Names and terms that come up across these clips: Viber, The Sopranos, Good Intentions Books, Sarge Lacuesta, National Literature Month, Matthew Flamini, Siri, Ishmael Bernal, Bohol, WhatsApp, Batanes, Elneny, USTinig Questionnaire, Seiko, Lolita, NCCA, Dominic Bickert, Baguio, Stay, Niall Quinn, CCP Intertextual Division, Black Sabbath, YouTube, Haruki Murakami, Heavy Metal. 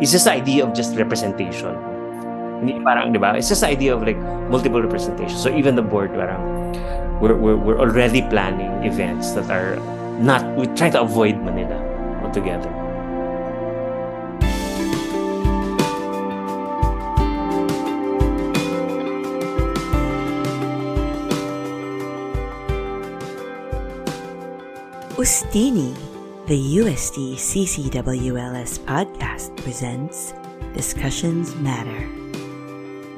it's just the idea of just representation. Parang, di ba? It's just the idea of like multiple representation. So even the board, parang, we're already planning events that are not, we're trying to avoid Manila altogether. USTinig, the UST CCWLS podcast presents Discussions Matter.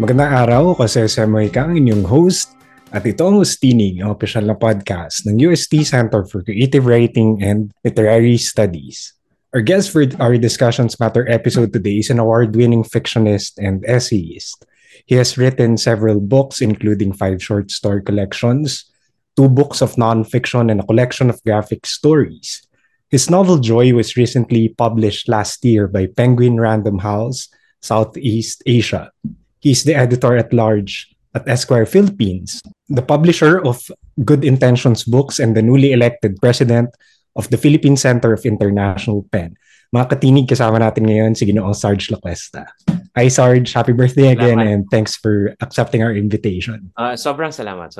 Magandang araw, ako si Samuel Kang, inyong host, at ito ang USTinig, ang opisyal na podcast ng UST Center for Creative Writing and Literary Studies. Our guest for our Discussions Matter episode today is an award-winning fictionist and essayist. He has written several books including 5 short story collections, 2 books of non-fiction, and a collection of graphic stories. His novel Joy was recently published last year by Penguin Random House, Southeast Asia. He is the editor-at-large at Esquire Philippines, the publisher of Good Intentions Books, and the newly elected president of the Philippine Centre of International PEN. Mga katinig, kasama natin ngayon si Ginoong Sarge Lacuesta. Hi Sarge, happy birthday again, salamat. And thanks for accepting our invitation. Sobrang salamat.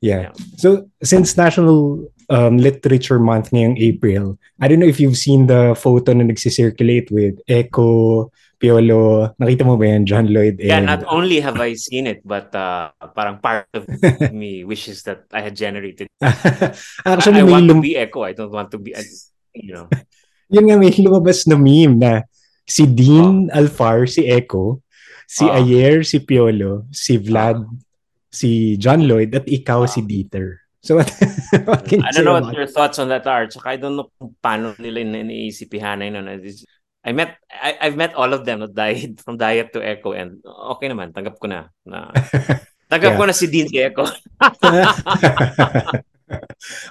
Yeah. So since National Literature Month ngayong April, I don't know if you've seen the photo na nagsisirculate with Echo, Piolo, nakita mo ba yan, John Lloyd? And... yeah, not only have I seen it, but parang part of me wishes that I had generated. Actually, I want to be Echo. I don't want to be, you know. Yun nga, may lumabas na meme na si Dean Alfar, si Echo, si Ayer, si Piolo, si Vlad, si John Lloyd, at ikaw si Dieter. So what can you I don't know what your thoughts on that are. Tsaka I don't know kung paano nila iniisipihan na yun. I've met all of them, from Diet to Echo, and okay naman, tanggap ko na. Tanggap ko na si Dean si Echo.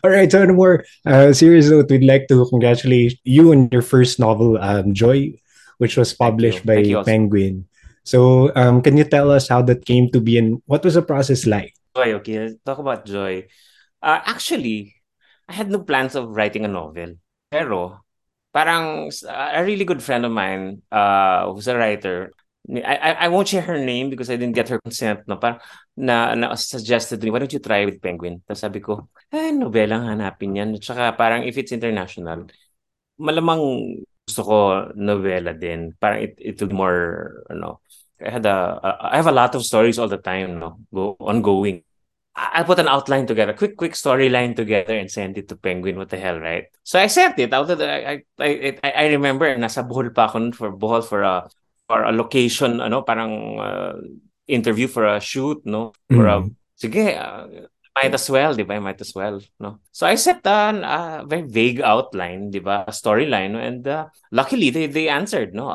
Alright, so on a more serious note, we'd like to congratulate you on your first novel, Joy, which was published by Penguin. So, can you tell us how that came to be and what was the process like? Joy, okay. Let's talk about Joy. Actually, I had no plans of writing a novel. Pero, parang a really good friend of mine who's a writer, I won't share her name because I didn't get her consent, no? Parang na suggested to me, why don't you try with Penguin? Tapos sabi ko, nobelang hanapin yan. At saka parang if it's international, malamang gusto ko novela din. Parang it will be more, ano, I have a lot of stories all the time, no? Ongoing. I put an outline together, quick storyline together, and send it to Penguin. What the hell, right? So I sent it out. I remember nasa Bohol pa ako for a location, ano, parang interview for a shoot, no? For might as well, di ba? Might as well, no? So I set a very vague outline, di ba? A storyline, no? And luckily they answered, no?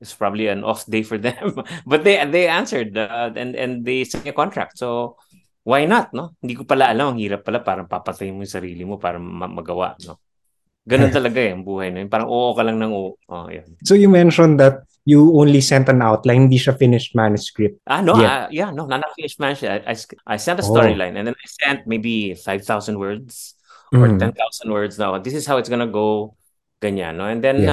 It's probably an off day for them, but they answered and they signed a contract. So why not, no? Hindi ko pala alam, ang hirap pala, parang papatayin mo yung sarili mo para magawa, no? Ganun talaga yung buhay na yun. Parang oo ka lang ng oo. Oh, yeah. So you mentioned that you only sent an outline, hindi siya finished manuscript. Not finished manuscript. I sent a storyline, and then I sent maybe 5,000 words or 10,000 words now. This is how it's gonna go. Ganyan, no? And then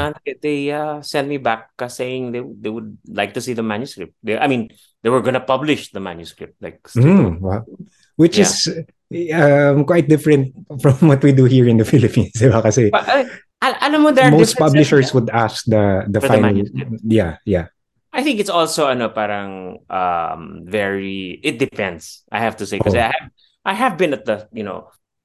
they sent me back saying they would like to see the manuscript. They were gonna publish the manuscript, wow. Which is quite different from what we do here in the Philippines, diba? Kasi most publishers would ask the final. The I think it's also parang very. It depends. I have to say because I have been at the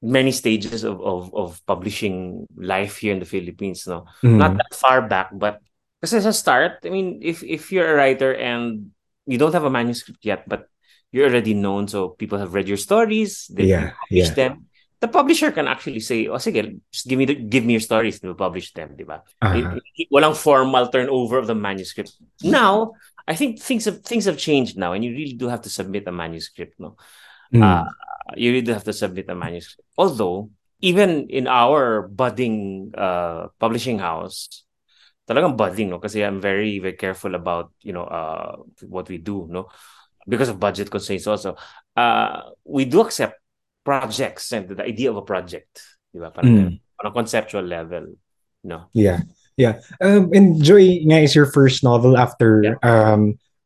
many stages of publishing life here in the Philippines, no? Not that far back, but because as a start, if you're a writer and you don't have a manuscript yet, but you're already known, so people have read your stories, they publish them. The publisher can actually say, "Oh, sige, just give me your stories, and we'll publish them," diba? Walang formal turnover of the manuscript. Now, I think things have changed now, and you really do have to submit a manuscript, no? You really have to submit a manuscript. Although, even in our budding publishing house, talagang budding, no? Kasi I'm very, very careful about, what we do, no? Because of budget constraints also. We do accept projects and the idea of a project, diba? Parang on a conceptual level, no? Yeah. Yeah. And Joy nga is your first novel after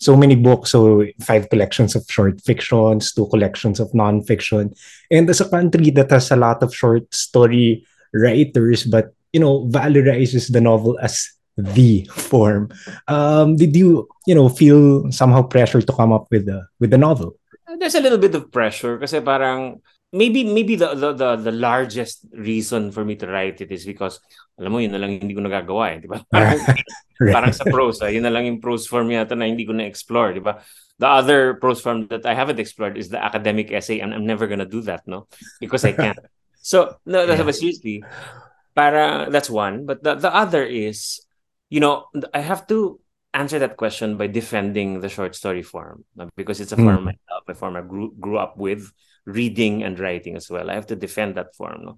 so many books, so 5 collections of short fictions, 2 collections of non-fiction. And as a country that has a lot of short story writers, but, you know, valorizes the novel as the form. Did you, you know, feel somehow pressure to come up with a novel? There's a little bit of pressure kasi parang maybe the largest reason for me to write it is because alam mo yun na lang hindi ko nagagawa, di ba? Parang sa prose, yun na lang yung prose form yata na hindi ko na-explore, di ba? The other prose form that I haven't explored is the academic essay, and I'm never gonna do that, no? Because I can't. So, no, that's seriously. Para that's one, but the other is, you know, I have to answer that question by defending the short story form, because it's a form I love, a form I grew up with, reading and writing as well. I have to defend that form. No?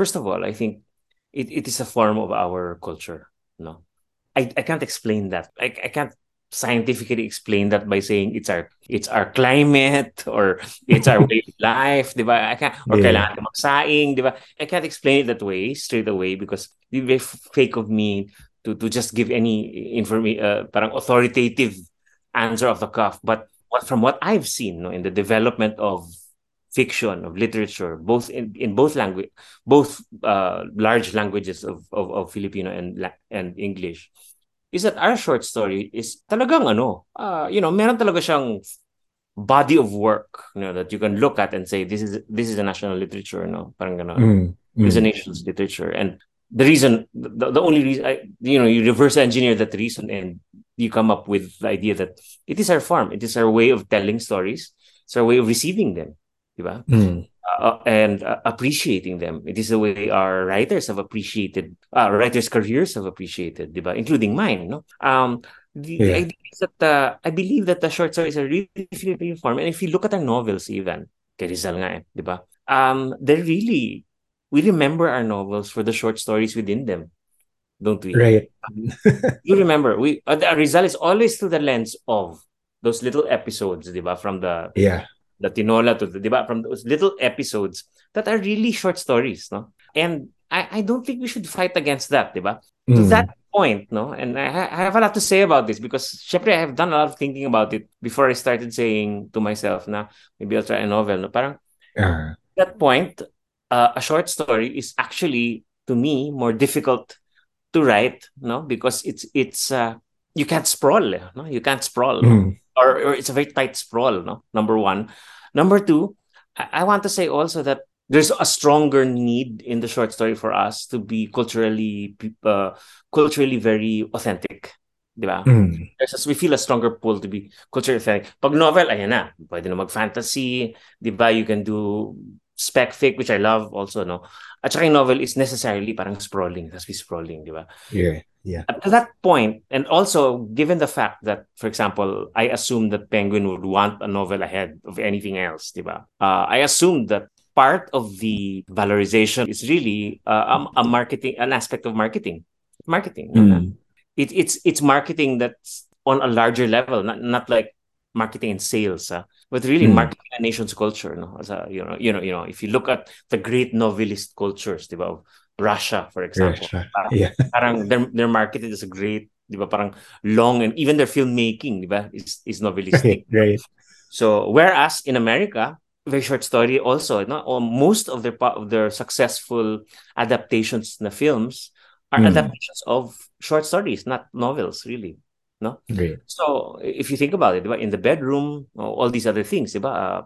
First of all, I think it is a form of our culture. No, I can't explain that. I can't scientifically explain that by saying it's our climate or it's our way of life, di ba? I can't, or kailangan ka magsaing, di ba? I can't explain it that way straight away because it would be fake of me to just give any parang authoritative answer off the cuff. But from what I've seen, no, in the development of fiction, of literature, both in both language, both large languages of Filipino and English, is that our short story is talagang you know, meron talaga siyang body of work, you know, that you can look at and say this is a national literature, no, parang ganon, It's a nation's literature. And the reason, the only reason, you know, you reverse engineer that reason and you come up with the idea that it is our form, it is our way of telling stories, it's our way of receiving them, diba? And appreciating them. It is the way our writers have appreciated, writers' careers have appreciated, diba? Including mine, no? The idea is that I believe that the short stories are really Filipino form, and if you look at our novels even, kay Rizal nga, diba? They're really... We remember our novels for the short stories within them, don't we? Right. You remember, Rizal is always through the lens of those little episodes, diba? From the Tinola to the, diba? From those little episodes that are really short stories, no? And I don't think we should fight against that, diba? To that point, no? And I have a lot to say about this because, syempre, I have done a lot of thinking about it before I started saying to myself, na maybe I'll try a novel, no? Parang that point. A short story is actually, to me, more difficult to write, no, because it's you can't sprawl, no, no? or it's a very tight sprawl, no. Number one, number two, I want to say also that there's a stronger need in the short story for us to be culturally very authentic, diba? We feel a stronger pull to be culturally authentic. Pag novel, ayan na, pwede na mag-fantasy, diba? You can do spec fic, which I love also, no? At saka yung novel is necessarily parang sprawling. That's be sprawling, di ba? Yeah. Up to that point, and also given the fact that, for example, I assumed that Penguin would want a novel ahead of anything else, di ba? I assumed that part of the valorization is really a marketing, an aspect of marketing. Marketing. No? It's marketing that's on a larger level, not like marketing and sales, but really marketing a nation's culture. No, as a, you know, if you look at the great novelist cultures, diba, of Russia, for example, parang they're marketed as a great, diba, parang long, and even their filmmaking, diba, is novelistic. Right. So whereas in America, very short story also, no, or most of their successful adaptations in the films are adaptations of short stories, not novels, really. No, great. So if you think about it, in the bedroom, all these other things, Brokeback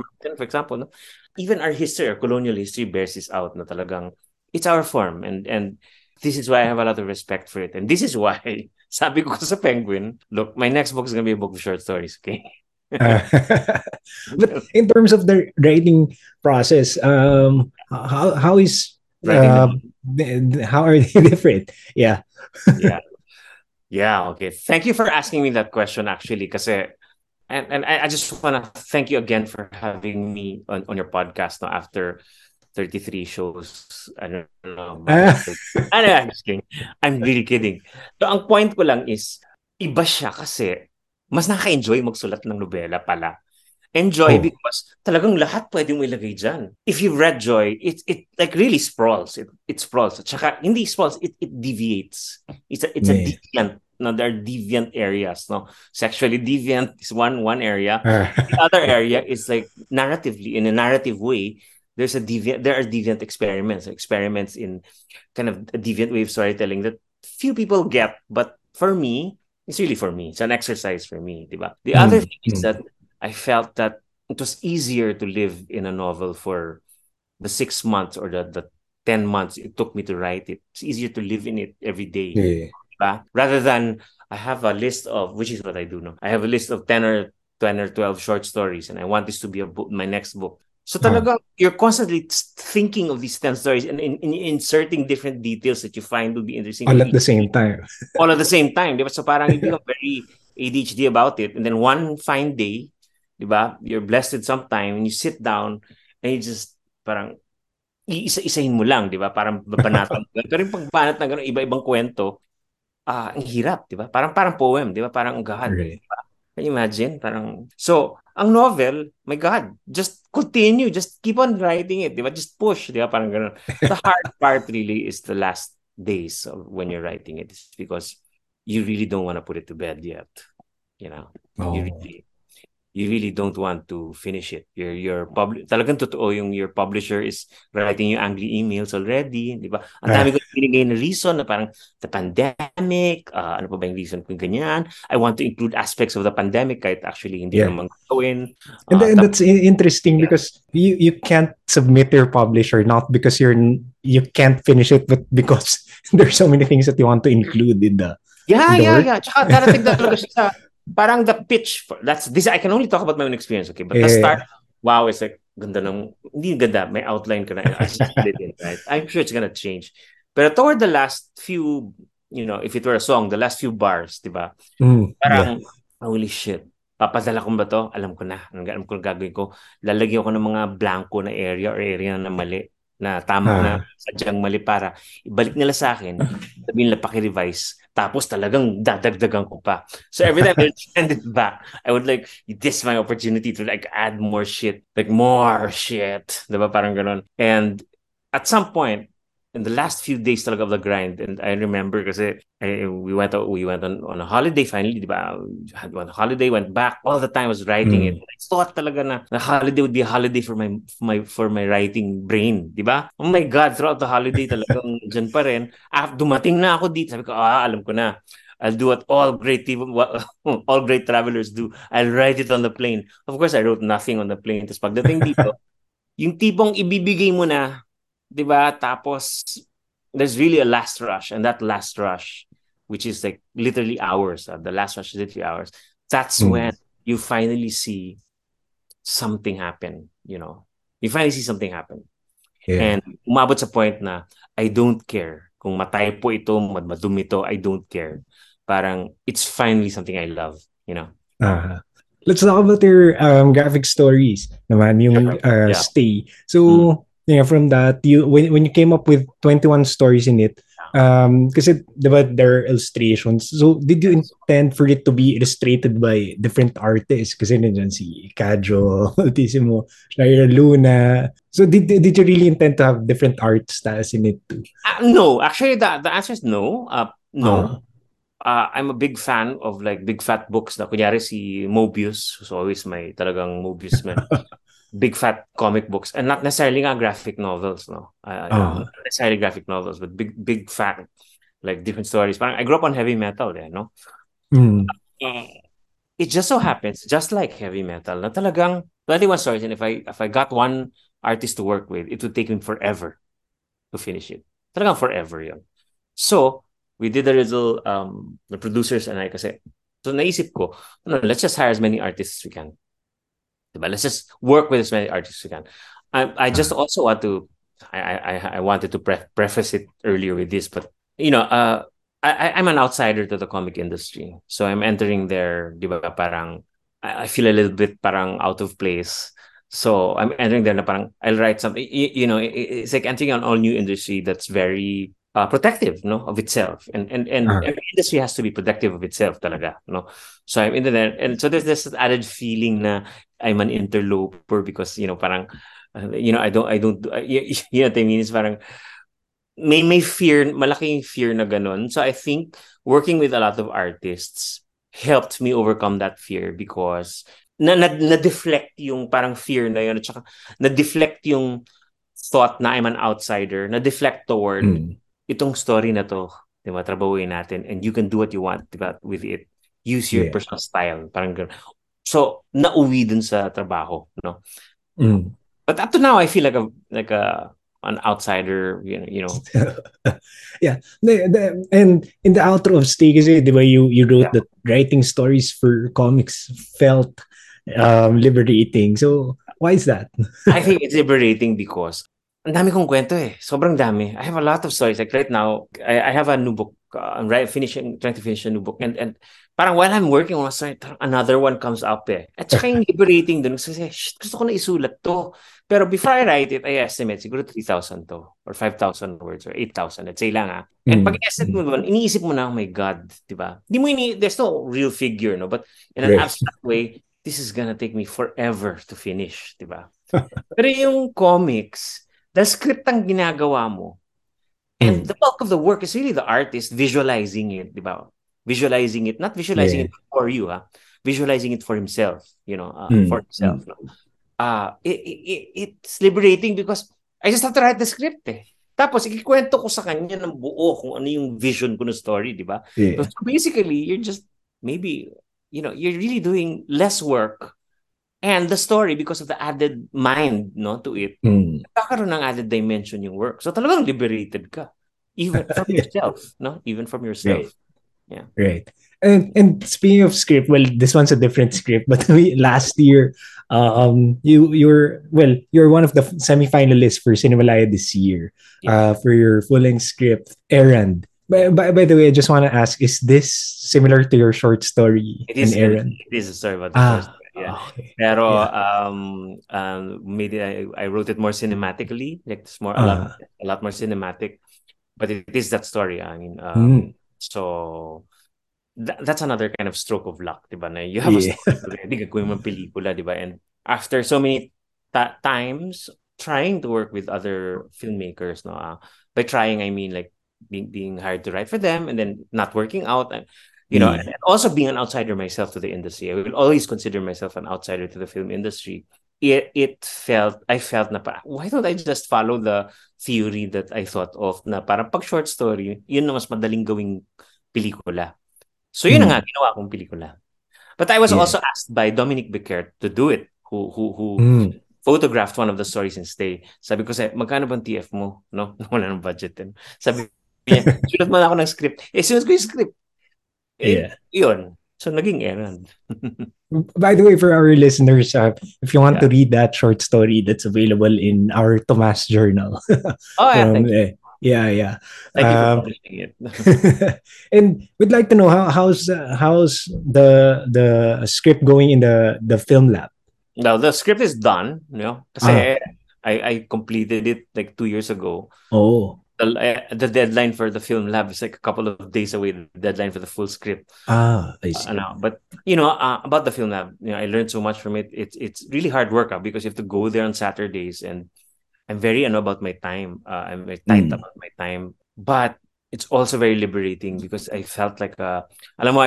Mountain, for example, no? Even our history, our colonial history, bears this out. Na talagang it's our form, and this is why I have a lot of respect for it, and this is why sabi ko sa Penguin, look, my next book is gonna be a book of short stories, okay? But in terms of the writing process, how is how are they different? Yeah, okay. Thank you for asking me that question, actually, kasi and I just want to thank you again for having me on your podcast, no, after 33 shows. I don't know. I'm just kidding. I'm really kidding. So, ang point ko lang is, iba siya kasi mas nakaka-enjoy magsulat ng nobela pala And Joy, because talagang lahat pwede mo ilagay dyan. If you've read Joy, it like really sprawls. It sprawls. At saka, hindi sprawls, it deviates. It's a deviant. No, there are deviant areas. No, sexually deviant is one area. The other area is like narratively, in a narrative way, there are deviant experiments in kind of a deviant way of storytelling that few people get, but for me, it's really for me. It's an exercise for me, diba? The other thing is that I felt that it was easier to live in a novel for the 6 months or the 10 months it took me to write it. It's easier to live in it every day. Yeah. Rather than I have a list of, which is what I do now, I have a list of 10 or 12 short stories, and I want this to be a book, my next book. So talaga, you're constantly thinking of these 10 stories and inserting different details that you find will be interesting. All at the same time. All at the same time. Diba? So parang you become very ADHD about it. And then one fine day, diba, you're blessed with some time and you sit down and you just parang isa-isahin mo lang. Diba? Parang babanatan. Pero yung pagbanat ng iba-ibang kwento, ang hirap, 'di ba? Parang poem, 'di ba? Parang unggahan, right. 'Di ba? Can you imagine? Parang so, ang novel, my God, just continue, just keep on writing it, 'di ba? Just push, 'di ba? Parang ganun. The hard part really is the last days of when you're writing it, it's because you really don't want to put it to bed yet, you know. Oh. You really don't want to finish it. Talagang totoo yung your publisher is writing you angry emails already, 'di ba? Ang dami ko binigay na reason na parang the pandemic, ano pa ba yung reason kung ganyan? I want to include aspects of the pandemic kahit actually hindi naman gawin. And that's interesting because you can't submit your publisher not because you can't finish it, but because there's so many things that you want to include in the work. Tsaka darating talaga siya sa parang the pitch for, that's this. I can only talk about my own experience, okay? But the start, wow, it's like ganda ng hindi ganda. May outline ka na. I just did it, right? I'm sure it's gonna change. Pero toward the last few, you know, if it were a song, the last few bars, diba? Parang holy shit. Papadala ko ba to? Alam ko na. Alam ko gagawin ko. Lalagyan ko ng mga blanco na area or area na mali, na tama na, sadyang mali para ibalik nila sa akin. Sabihin nila paki-revise. Tapos talagang dadagdagan ko pa. So every time I send it back, I would like, this is my opportunity to like add more shit. Like more shit. Diba? Parang ganun. And at some point, in the last few days talaga of the grind, and I remember kasi we went on a holiday finally, diba? We had one holiday, went back. All the time I was writing it. I thought talaga na the holiday would be a holiday for my writing brain, diba? Oh my God, throughout the holiday talagang dyan pa rin. Dumating na ako dito. Sabi ko, alam ko na. I'll do what all great travelers do. I'll write it on the plane. Of course, I wrote nothing on the plane. Tapos pagdating dito, yung tipong ibibigay mo na, diba? Tapos, there's really a last rush. And that last rush, which is like literally hours. The last rush is literally hours. That's when you finally see something happen. You know? You finally see something happen. Yeah. And umabot sa point na, I don't care. Kung matay po ito, madumi ito, I don't care. Parang, it's finally something I love. You know? Uh-huh. Let's talk about your graphic stories. Naman, yung Stay. So... Yeah, from that, you when you came up with 21 stories in it, because there are illustrations. So did you intend for it to be illustrated by different artists? Because nandiyan si Kajo, Altissimo, Shaira Luna. So did you really intend to have different art styles in it too? No, actually, the answer is no. No. I'm a big fan of like big fat books. Na kunyari si Mobius, who's always my talagang Mobius man. Big fat comic books, and not necessarily graphic novels, no. Not necessarily graphic novels, but big fat, like different stories. I grew up on Heavy Metal, there, no. It just so happens, just like Heavy Metal, na talagang 21 stories, and if I got one artist to work with, it would take me forever to finish it. Talagang forever yun. So we did a little the producers and I kasi. So naisip ko, no, let's just hire as many artists as we can. But let's just work with as many artists as we can. I just also want to. I wanted to preface it earlier with this, but you know, I'm an outsider to the comic industry, so I'm entering there. Diba parang I feel a little bit parang out of place. So I'm entering there. Na parang I'll write something. You know, it's like entering an all new industry that's very protective, no, of itself, and every industry has to be protective of itself, talaga, no. So I'm in there, and so there's this added feeling na I'm an interloper because, you know, parang, you know, I don't, you know what I mean? It's parang, may fear, malaking fear na ganun. So I think working with a lot of artists helped me overcome that fear because na-deflect yung parang fear na yun at saka na-deflect yung thought na I'm an outsider, na-deflect toward itong story na to, diba, trabahuin natin and you can do what you want, diba, with it. Use your personal style. Parang ganun. So, nauwi dun sa trabaho, no? Mm. But up to now, I feel like an outsider, you know. Yeah. And in the outro of Stay, kasi, diba, you wrote that writing stories for comics felt liberating. So, why is that? I think it's liberating because ang dami kong kwento eh. Sobrang dami. I have a lot of stories. Like right now, I have a new book. I'm trying to finish a new book. And parang while I'm working on a story, another one comes up eh. At saka yung liberating dun. Kasi, gusto ko na isulat to. Pero before I write it, I estimate siguro 3,000 to. Or 5,000 words. Or 8,000. Let's say lang ah. And pag i-estimate mo dun, iniisip mo na, oh my God. Diba? There's no real figure, no? But in an abstract way, this is gonna take me forever to finish. Diba? Pero yung comics, the script ang ginagawa mo. And the bulk of the work is really the artist visualizing it, diba? Visualizing it, not visualizing it for you, huh? Visualizing it for himself, you know, for himself. No? It's liberating because I just have to write the script, eh. Tapos, ikikwento ko sa kanya ng buo kung ano yung vision ko ng story, diba? Yeah. So basically, you're just, maybe, you know, you're really doing less work and the story because of the added mind, no, to it. Nakakaroon ng added dimension yung work. So talagang liberated ka. Even from yourself, no? Even from yourself. Right. Yeah. Right. And speaking of script, well, this one's a different script, but last year, you're one of the semi-finalists for Cinemalaya this year for your full-length script, Errand. By the way, I just want to ask, is this similar to your short story in Errand? It is a story about the first. Yeah. Okay. Pero maybe I wrote it more cinematically, like it's more a lot more cinematic. But it is that story. I mean, so that's another kind of stroke of luck, diba? Na you have a story, hindi ka gawin ng pelikula, diba? And after so many times trying to work with other filmmakers, no? By trying, I mean like being hired to write for them, and then not working out. And, you know, and also being an outsider myself to the industry, I will always consider myself an outsider to the film industry. I felt na parang, why don't I just follow the theory that I thought of na parang pag short story, yun na mas madaling gawing pelikula. So yun na nga, ginawa kong pelikula. But I was also asked by Dominic Bickert to do it, who photographed one of the stories in Stay. Sabi ko sa, magkano bang TF mo? No? Wala ng budget. Din. Sabi niya, sulat mo na ako ng script. Sulat ko yung script. Yun. So, naging Errand. By the way, for our listeners, if you want to read that short story, that's available in our Tomas Journal. Thank you. Thank you for reading it. And we'd like to know how's the script going in the film lab? Now, the script is done, you know, kasi I completed it like 2 years ago. Oh. The deadline for the film lab is like a couple of days away. The deadline for the full script. I see. No, but you know about the film lab. You know, I learned so much from it. It's really hard work because you have to go there on Saturdays, and I'm very about my time. I'm very tight about my time, but it's also very liberating because I felt like I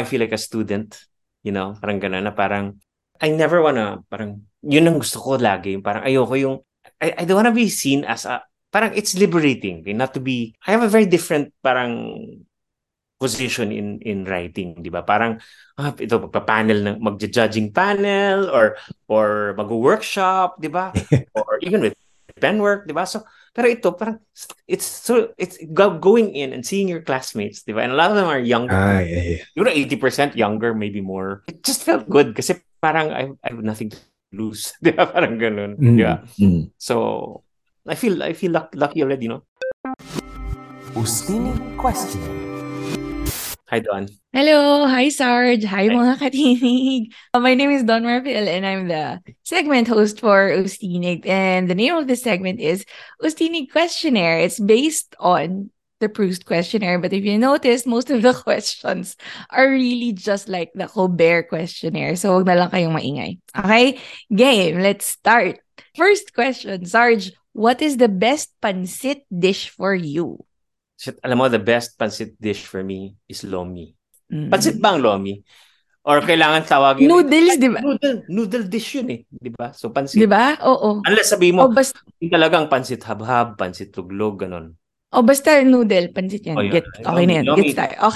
feel like a student. You know, parang ganun na parang I never wanna parang yun ang gusto ko lagi. Parang ayoko yung I don't wanna be seen as a parang it's liberating, okay? Not to be. I have a very different parang position in writing, di ba? Parang ito magpa-panel ng magja-judging panel or mag-workshop, di ba? Or even with pen work, di ba? So pero ito parang it's going in and seeing your classmates, di ba? And a lot of them are younger. You know, 80% younger, maybe more. It just felt good kasi parang I have nothing to lose, di ba? Parang ganun, di ba? So I feel lucky already, no? USTinig Questionnaire. Hi, Dawn. Hello. Hi, Sarge. Hi. Mga katinig. My name is Dawn Marfil and I'm the segment host for USTinig. And the name of this segment is USTinig Questionnaire. It's based on the Proust questionnaire. But if you notice, most of the questions are really just like the Colbert questionnaire. So huwag na lang kayong maingay. Okay? Game, let's start. First question, Sarge, what is the best pancit dish for you? Alam mo, the best pancit dish for me is lomi. Pancit bang lomi? Or kailangan tawagin? Noodles, di ba? Noodle dish yun eh. Di ba? So pancit. Di ba? Oo. Unless sabihin mo, talagang pancit habhab, pancit tuglog, ganun. O basta noodle, pancit yan. Oh, yun. Okay na yan. Lomi. Gets tayo.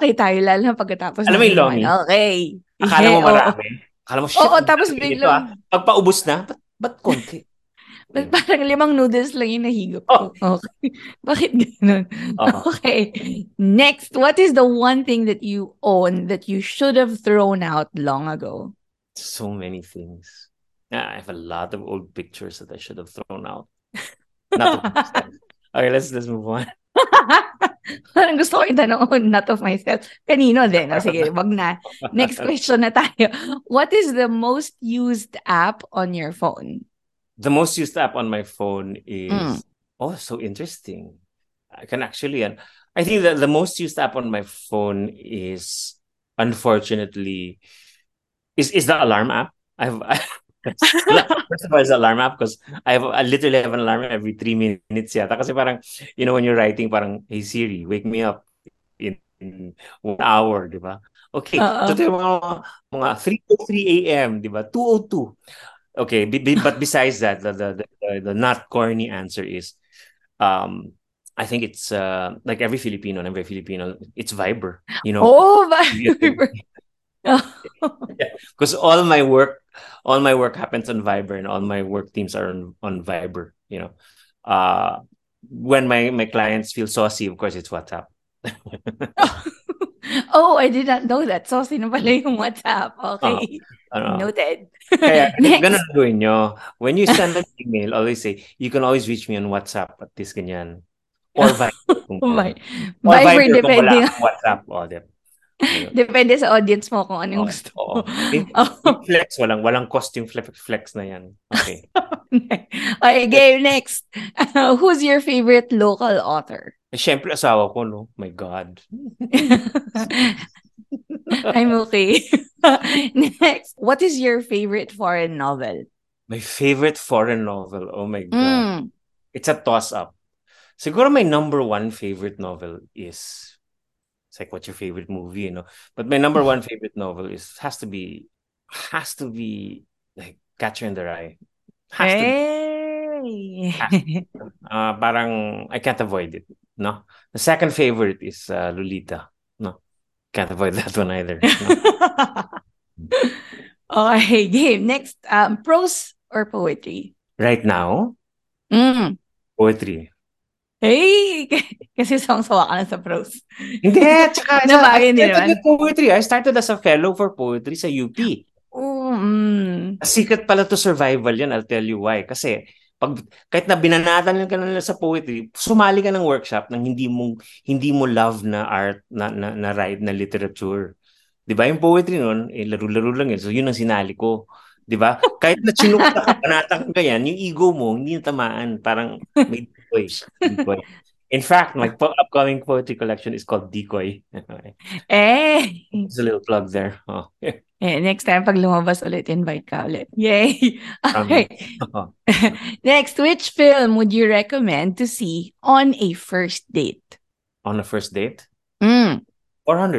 Okay tayo, lalo na pagkatapos. Alam mo yung lomi? Okay. Akala mo marami. Akala mo, shit. Oo, tapos biglang. Pagpaubos na, ba't konti? But parang 5 noodles lang yung nahigop ko. Oh. Okay. Bakit ganun? Oh. Okay. Next, what is the one thing that you own that you should have thrown out long ago? So many things. I have a lot of old pictures that I should have thrown out. Okay, let's move on. Parang gusto ko itanong, not of myself. Kanino din? O sige, wag na. Next question na tayo. What is the most used app on your phone? The most used app on my phone is so interesting. I can actually, I think that the most used app on my phone is, unfortunately, is the alarm app. First of all, it's the alarm app because I literally have an alarm every 3 minutes. Yata. Kasi parang, you know, when you're writing, parang, hey Siri, wake me up in 1 hour, di ba? Okay, so tayo mga 3:03 a.m., di ba? 2:02. Okay, but besides that, the not corny answer is, I think it's like every Filipino, it's Viber, you know. Oh, Viber. Because all my work happens on Viber, and all my work teams are on Viber. You know, when my clients feel saucy, of course, it's WhatsApp. Oh, I did not know that. So, sino pala yung WhatsApp? Okay. Noted. Kaya, ganun gawin nyo. When you send an email, always say, you can always reach me on WhatsApp at this ganyan. Or Viber. Viber depende. WhatsApp. Oh, depende sa audience mo kung anong gusto. Oh. Flex. Walang cost yung flex na yan. Okay. Okay, game next. Who's your favorite local author? Siyempre, asawa ko, no? My God. I'm okay. Next, what is your favorite foreign novel? My favorite foreign novel? Oh my God. It's a toss-up. Siguro my number 1 favorite novel is... It's like, what's your favorite movie, you know? But my number 1 favorite novel has to be like Catcher in the Rye. Has to be. Parang, I can't avoid it. No, the second favorite is Lolita. No, can't avoid that one either. No. Okay, game next. Prose or poetry? Right now, poetry. Hey, kasi sawang-sawa ka na sa prose. Hindi, tsaka poetry. I started as a fellow for poetry sa UP. A secret pala to survival yan. I'll tell you why. Kasi kahit na binanatan ka na sa poetry, sumali ka ng workshop ng hindi mo love na art, na write, na literature. Di ba? Yung poetry nun, laro-laro lang yun. So, yun ang sinali ko. Di ba? Kahit na chinukta ka, banatan ka yan, yung ego mo, hindi natamaan. Parang may decoy. In fact, my upcoming poetry collection is called Decoy. Eh! There's a little plug there. Oh. Eh, next time, pag lumabas ulit, invite ka ulit. Yay! Okay. Next, which film would you recommend to see on a first date? On a first date? 400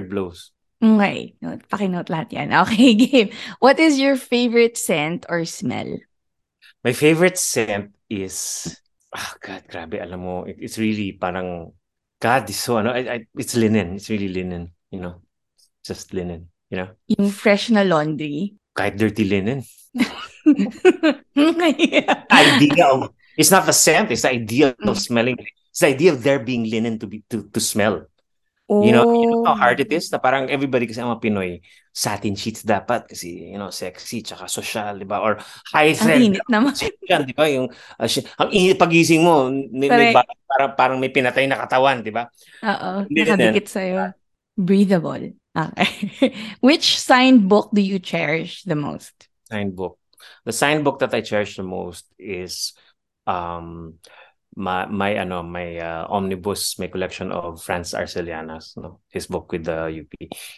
Blows. Okay. Pakinote lahat yan. Okay, game. What is your favorite scent or smell? My favorite scent is... Oh, God, grabe. Alam mo, it's really parang... God, it's so... Ano, it's linen. It's really linen, you know? Just linen. You know? Yung fresh na laundry. Kahit dirty linen. Yeah. It's not the scent. It's the idea of smelling. It's the idea of there being linen to smell. Oh. You know how hard it is? Na parang everybody kasi ang mga Pinoy, satin sheets dapat kasi, you know, sexy, tsaka social, di ba? Or high thread. Ang init naman. Di ba? Yung, ang init pagising mo, parang may pinatay na katawan, di ba? Oo. Nakadikit sa'yo. Breathable. Okay. Which signed book do you cherish the most? Signed book. The signed book that I cherish the most is my omnibus, my collection of Franz Arcellana's, his book with the UP.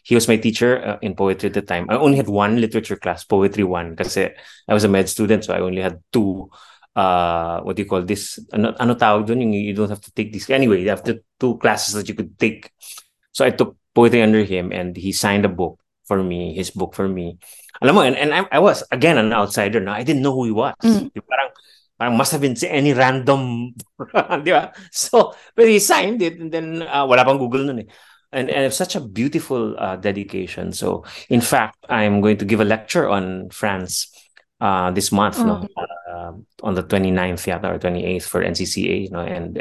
He was my teacher in poetry at the time. I only had one literature class, poetry one, kasi I was a med student, so I only had two. What do you call this? Ano tawag dun? You don't have to take this. Anyway, after two classes that you could take. So I took poetry under him, and he signed a book for me, his book for me. Alam mo, and I was, again, an outsider. Now I didn't know who he was. Parang must have been any random, di ba? So, but he signed it, and then wala pang Google nun eh. And such a beautiful dedication. So, in fact, I'm going to give a lecture on France this month, on the 29th or 28th for NCCA, and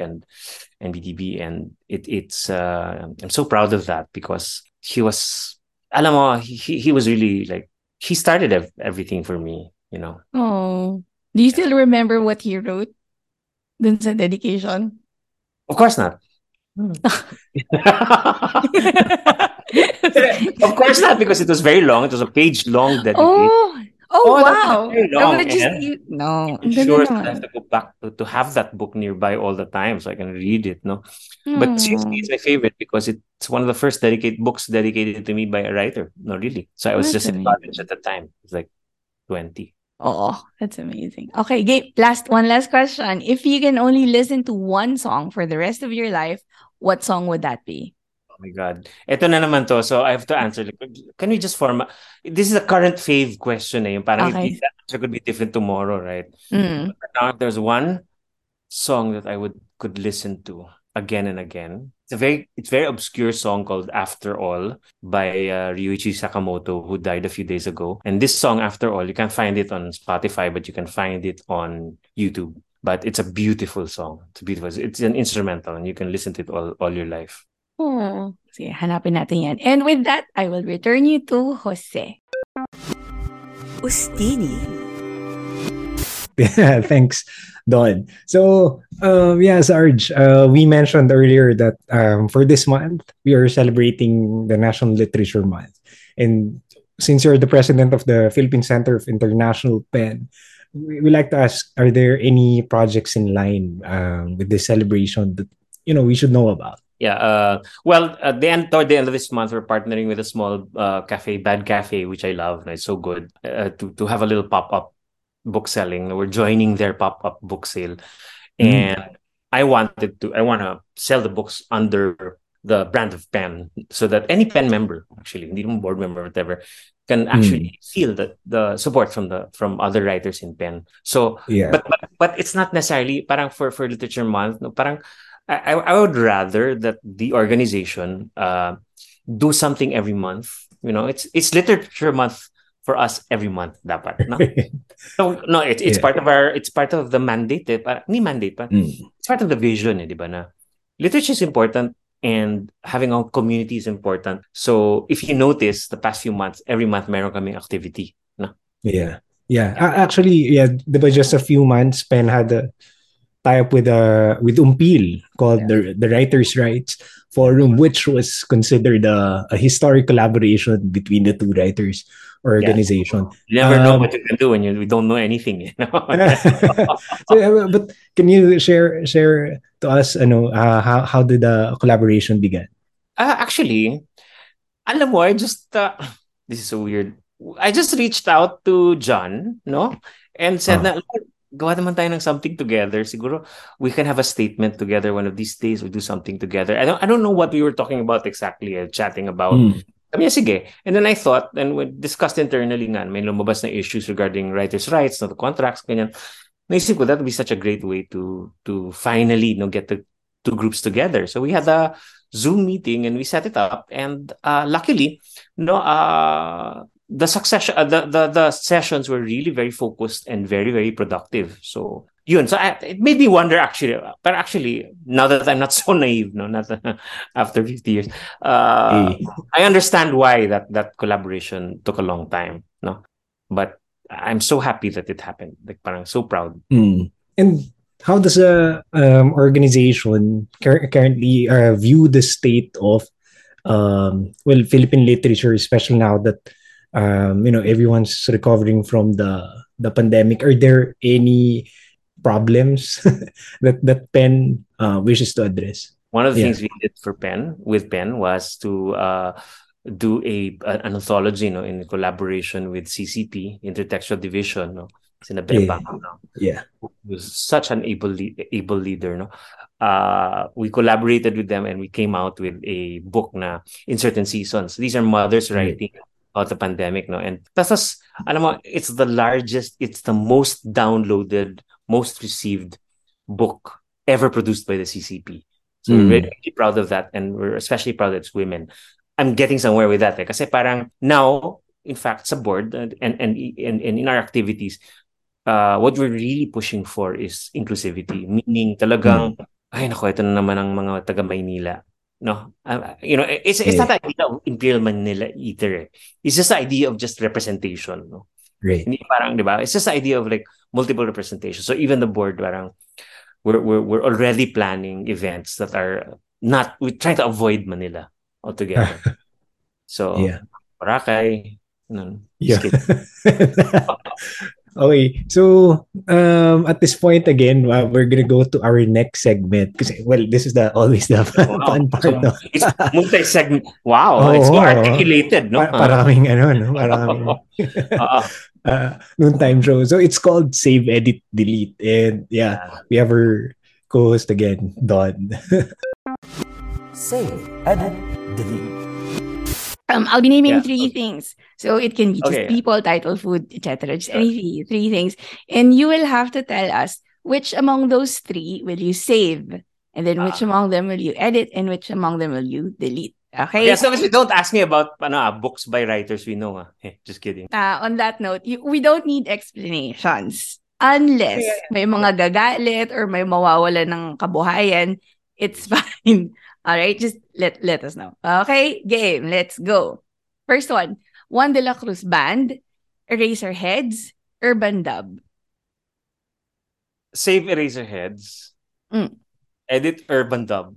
NBDB, and it's I'm so proud of that because he was, alam mo, he was really like, he started everything for me, Oh. Do you still remember what he wrote dun sa dedication? Of course not. Of course not, because it was very long. It was a page-long dedication. Oh wow. I'm sure that I have to go back to have that book nearby all the time so I can read it. But seriously, it's my favorite because it's one of the first dedicated to me by a writer. No, really. So I was in college at the time. It was like 20. Oh, that's amazing. Okay, Gabe, one last question. If you can only listen to one song for the rest of your life, what song would that be? Oh my God. Ito na naman to. So I have to answer. Can we just form... This is a current fave question. Yung parang okay. The answer could be different tomorrow, right? But now if there's one song that I could listen to again and again, it's a very obscure song called After All by Ryuichi Sakamoto, who died a few days ago. And this song, After All, you can't find it on Spotify, but you can find it on YouTube. But it's a beautiful song. It's an instrumental, and you can listen to it all your life. Oh, sige, hanapin natin yan. And with that, I will return you to Jose. Ustini. Yeah, thanks, Dawn. So, Sarge, we mentioned earlier that for this month, we are celebrating the National Literature Month. And since you're the president of the Philippine Centre of International PEN, we like to ask, are there any projects in line with this celebration that, we should know about? Yeah. Well, toward the end of this month, we're partnering with a small cafe, Bad Cafe, which I love, and it's so good, to have a little pop-up book selling. We're joining their pop-up book sale, and I want to sell the books under the brand of PEN, so that any PEN member, actually, even board member, whatever, can actually feel the support from other writers in PEN. So, yeah. but it's not necessarily parang for Literature Month. No, parang I would rather that the organization do something every month. It's Literature Month for us every month, dapat. No? It's part of the mandate. It's part of the vision, di ba, na literature is important and having our community is important. So if you notice, the past few months, every month meron kaming activity, no? Yeah, yeah. Actually, yeah. Diba, just a few months, PEN had a tie-up with Umpil called the Writers' Rights Forum, which was considered a historic collaboration between the two writers. Organization. You never know what you can do when you don't know anything. So, but can you share to us, how did the collaboration begin? Actually, alam mo, I just this is so weird. I just reached out to John, and said, gawa naman tayo ng something together. Siguro we can have a statement together one of these days. We'll do something together. I don't know what we were talking about exactly. Chatting about. Sige. And then I thought, and we discussed internally nga, may lumabas na issues regarding writers' rights, the contracts, ganyan. Naisip ko, that would be such a great way to finally get the two groups together. So we had a Zoom meeting and we set it up. And luckily, the succession, the sessions were really very focused and very, very productive. So... Yun. So it made me wonder, actually. But actually, now that I'm not so naive, after 50 years, I understand why that collaboration took a long time. But I'm so happy that it happened. Like, parang so proud. And how does a organization currently view the state of Philippine literature, especially now that everyone's recovering from the pandemic? Are there any problems that PEN wishes to address. One of the things we did for PEN with PEN was to do an anthology, no, in collaboration with CCP, Intertextual Division, no, who was such an able leader, no. We collaborated with them and we came out with a book na In Certain Seasons. These are mothers writing about the pandemic, no. And tapos, alam mo, it's the largest, it's the most downloaded, most received book ever produced by the CCP. So we're really proud of that, and we're especially proud that it's women. I'm getting somewhere with that, kasi parang now, in fact, sa board and in our activities, what we're really pushing for is inclusivity, meaning talagang ay nako, ito na naman ang mga taga Maynila, no? You know, it's not the idea of Imperial Manila either. It's just the idea of just representation, no? Right. Hindi parang, di ba? It's just the idea of like multiple representation. So even the board, parang we're already planning events that are not, we try to avoid Manila altogether. So Boracay, no, just kidding. Okay, so at this point again, we're gonna go to our next segment because, well, this is always the fun part. No? It's multi-segment. Wow, it's more articulated, no? Para kaming ano, no? Para kaming noontime show. So it's called Save, Edit, Delete, and we have our co-host again, Dawn. Save, Edit, Delete. I'll be naming three things. So it can be just people, title, food, etc. Just any three things. And you will have to tell us which among those three will you save, and then which among them will you edit, and which among them will you delete. Okay? As long as you don't ask me about books by writers we know. Just kidding. On that note, we don't need explanations. Unless may mga gagalit or may mawawala ng kabuhayan, it's fine. All right, just let us know. Okay, game. Let's go. First one: Juan de la Cruz Band, Eraserheads, Urban Dub. Save Eraserheads. Edit Urban Dub.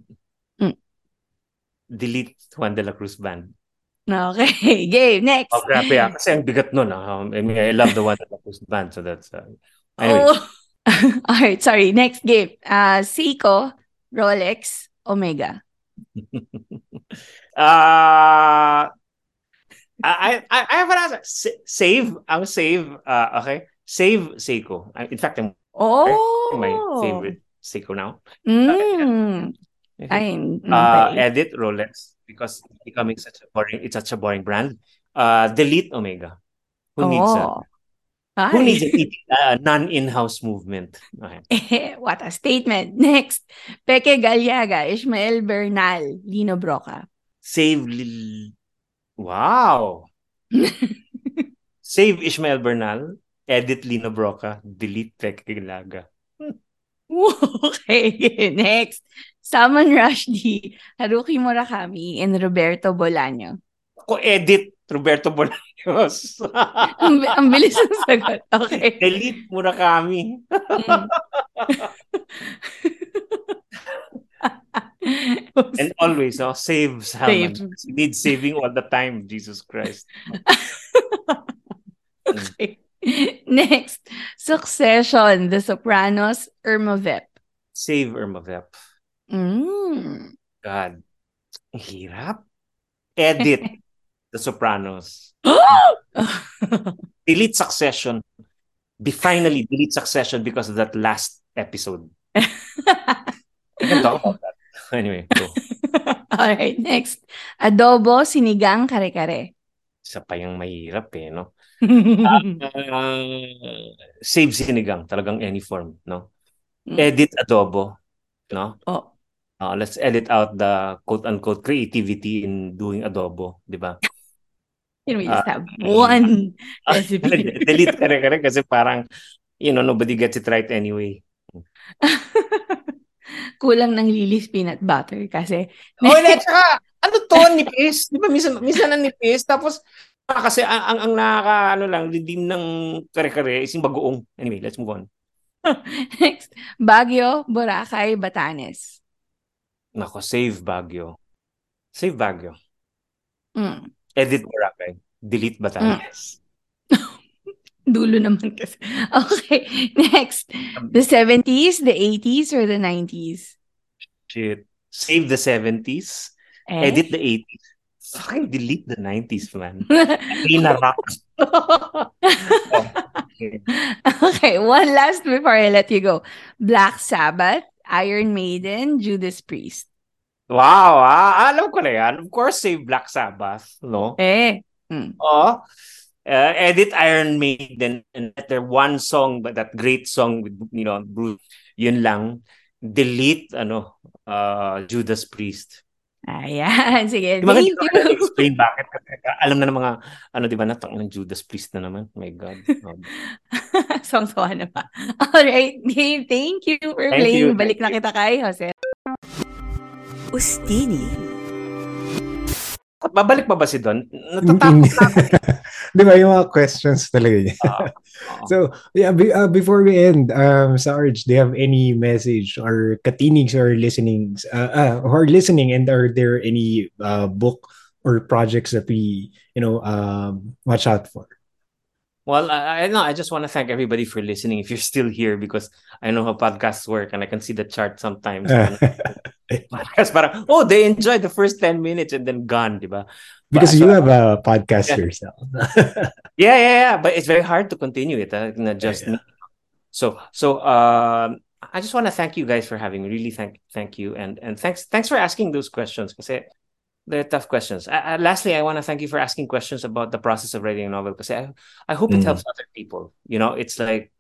Delete Juan de la Cruz Band. Okay, game. Next. Oh, grabe ah. Kasi ang bigat nun ah. I mean, I love the Juan de la Cruz Band, so that's. Anyway. Oh. All right. Sorry. Next game. Seiko, Rolex, Omega. I have an answer. Save Seiko. In fact, I'm my favorite Seiko now. Edit Rolex because it's becoming such a boring brand. Delete Omega. Who needs that? Hi. Who needs a non-in-house movement? Okay. What a statement. Next, Peque Gallaga, Ishmael Bernal, Lino Broca. Save Ishmael Bernal, edit Lino Broca, delete Peque Gallaga. Okay, next. Salman Rushdie, Haruki Murakami, and Roberto Bolano. Ako edit Roberto Bolaños. Ang bilis ang sagot. Okay. Delete muna kami. And always, no? Save Salman. You need saving all the time, Jesus Christ. Okay. Next, Succession, The Sopranos, Irma Vip. Save Irma Vip. God. Hirap. Edit. The Sopranos. Delete Succession. Finally, delete Succession because of that last episode. I can talk about that. Anyway, go. All right, next. Adobo, sinigang, kare-kare. Isa pa yung mahirap no? Save sinigang. Talagang any form, no? Edit adobo, no? Let's edit out the quote-unquote creativity in doing adobo, di ba? You know, we just have one recipe. Delete kare-kare kasi parang, you know, nobody gets it right anyway. Kulang ng Lily's peanut butter kasi... at saka, ano to, nipis? Di ba, minsan na nipis? Tapos, kasi ang lilim ng kare-kare is yung bagoong. Anyway, let's move on. Next, Baguio, Boracay, Batanes. Nako, save Baguio. Save Baguio. Edit Boracay. Delete Batanes. Dulo naman kasi. Okay, next. The 70s, the 80s, or the 90s? Shit. Save the 70s. Eh? Edit the 80s. Fucking delete the 90s, man. Okay, one last before I let you go. Black Sabbath, Iron Maiden, Judas Priest. Wow, alam ko na yan. Of course, save Black Sabbath, no? Eh. Mm. Oh. Edit Iron Maiden and that one song, but that great song with, you know, Bruce, yun lang. Delete Judas Priest. Ayan, sige. Diba, thank you. Explain bakit. Alam na ng mga, natang ng Judas Priest na naman. My God. Song-sawa na pa. Alright, Dave, thank you for playing. Balik na kita kay Jose. USTinig. Babalik pa ba si Don? Natatapos na. Di ba yung mga questions talaga niya? So, yeah, before we end, Sarge, do you have any message or katinigs or listening, and are there any book or projects that we, watch out for? Well, I just want to thank everybody for listening. If you're still here, because I know how podcasts work and I can see the chart sometimes. Podcast, parang, they enjoyed the first 10 minutes and then gone, diba? Because you have a podcast yourself. Yeah. But it's very hard to continue it. Not just me. So, I just want to thank you guys for having me. Really, thank you. And thanks for asking those questions. Kasi they're tough questions. Lastly, I want to thank you for asking questions about the process of writing a novel. Because I hope it helps other people. You know, it's like...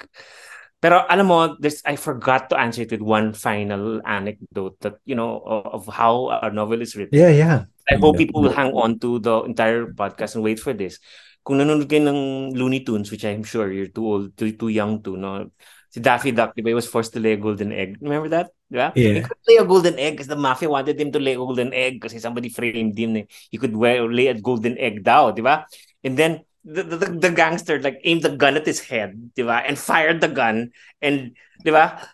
Pero alam mo, I forgot to answer it with one final anecdote that, of how a novel is written. Yeah. I hope people will hang on to the entire podcast and wait for this. Kung nanonood kayo ng Looney Tunes, which I'm sure you're too old, too young to, no? Si Daffy Duck, diba, he was forced to lay a golden egg. Remember that? Yeah. He could lay a golden egg because the mafia wanted him to lay a golden egg because somebody framed him. He could lay a golden egg daw, diba? And then the gangster like aimed the gun at his head, diba? And fired the gun, and diba?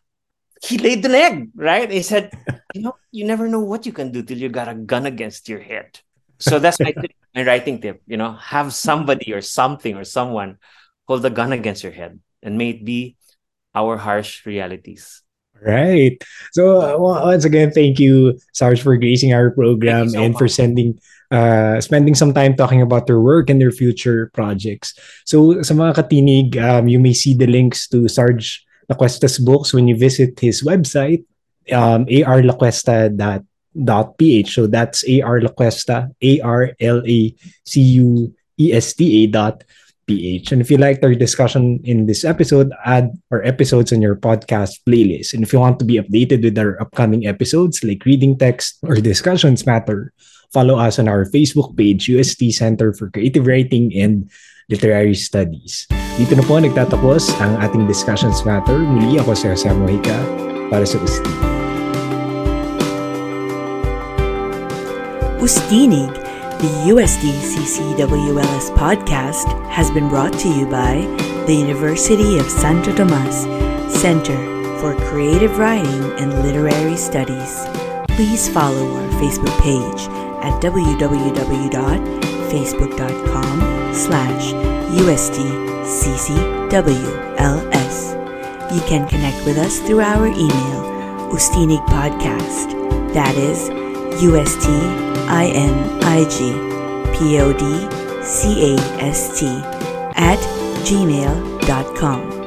He laid the egg, right? He said, you never know what you can do till you got a gun against your head. So that's my writing tip. Have somebody or something or someone hold the gun against your head, and may it be our harsh realities. Right. So once again, thank you, Sarge, for gracing our program and for spending some time talking about their work and their future projects. So sa mga katinig, you may see the links to Sarge Lacuesta's books when you visit his website, arlacuesta.ph. So that's arlacuesta, arlacuesta.ph. And if you liked our discussion in this episode, add our episodes in your podcast playlist. And if you want to be updated with our upcoming episodes, like reading text or discussions matter, follow us on our Facebook page, UST Center for Creative Writing and Literary Studies. Dito na po nagtatapos ang ating Discussions Matter. Muli ako si Jose Mojica para sa USTinig. USTinig. The USDCCWLS podcast has been brought to you by the University of Santo Tomas Center for Creative Writing and Literary Studies. Please follow our Facebook page at www.facebook.com/USDCCWLS. You can connect with us through our email, USTinig Podcast. That is USTinigPodcast@gmail.com.